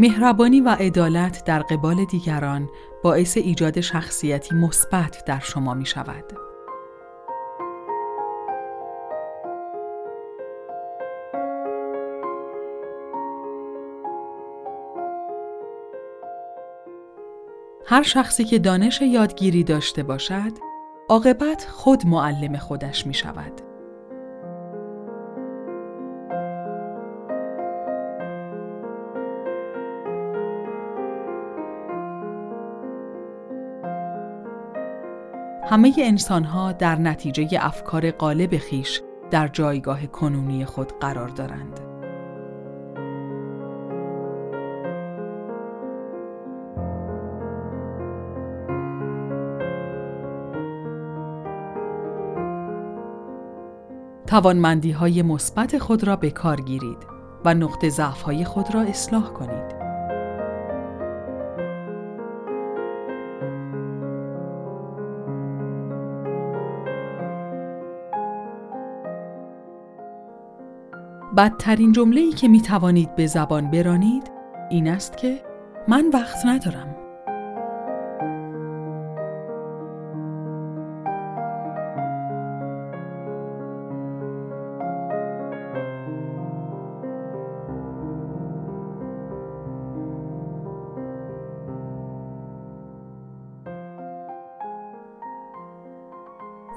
مهربانی و عدالت در قبال دیگران باعث ایجاد شخصیتی مثبت در شما می شود. هر شخصی که دانش یادگیری داشته باشد، عاقبت خود معلم خودش می شود. همه انسان‌ها در نتیجه افکار غالب خویش در جایگاه کنونی خود قرار دارند. توانمندی‌های مثبت خود را به کار گیرید و نقطه ضعف‌های خود را اصلاح کنید. بدترین جمله‌ای که می توانید به زبان برانید این است که من وقت ندارم.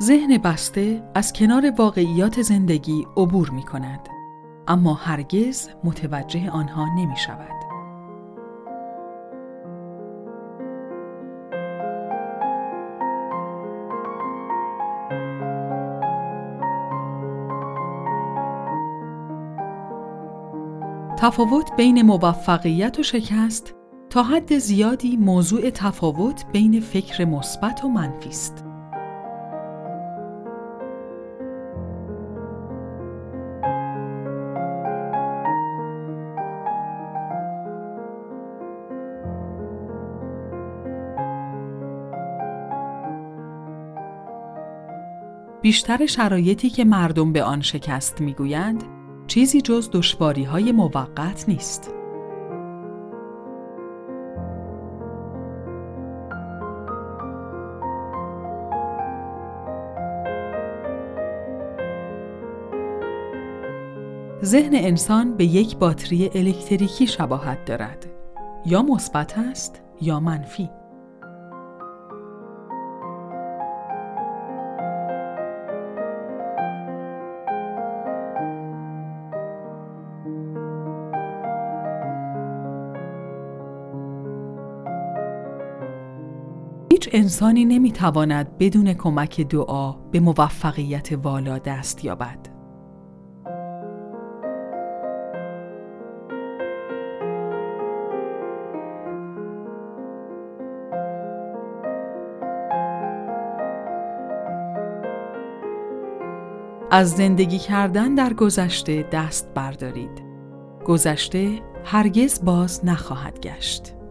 ذهن بسته از کنار واقعیات زندگی عبور می کند، اما هرگز متوجه آنها نمی شود. تفاوت بین موفقیت و شکست تا حد زیادی موضوع تفاوت بین فکر مثبت و منفی است. بیشتر شرایطی که مردم به آن شکست میگویند، چیزی جز دشواری‌های موقت نیست. ذهن انسان به یک باتری الکتریکی شباهت دارد. یا مثبت است یا منفی. هیچ انسانی نمی‌تواند بدون کمک دعا به موفقیت والا دست یابد. از زندگی کردن در گذشته دست بردارید. گذشته هرگز باز نخواهد گشت.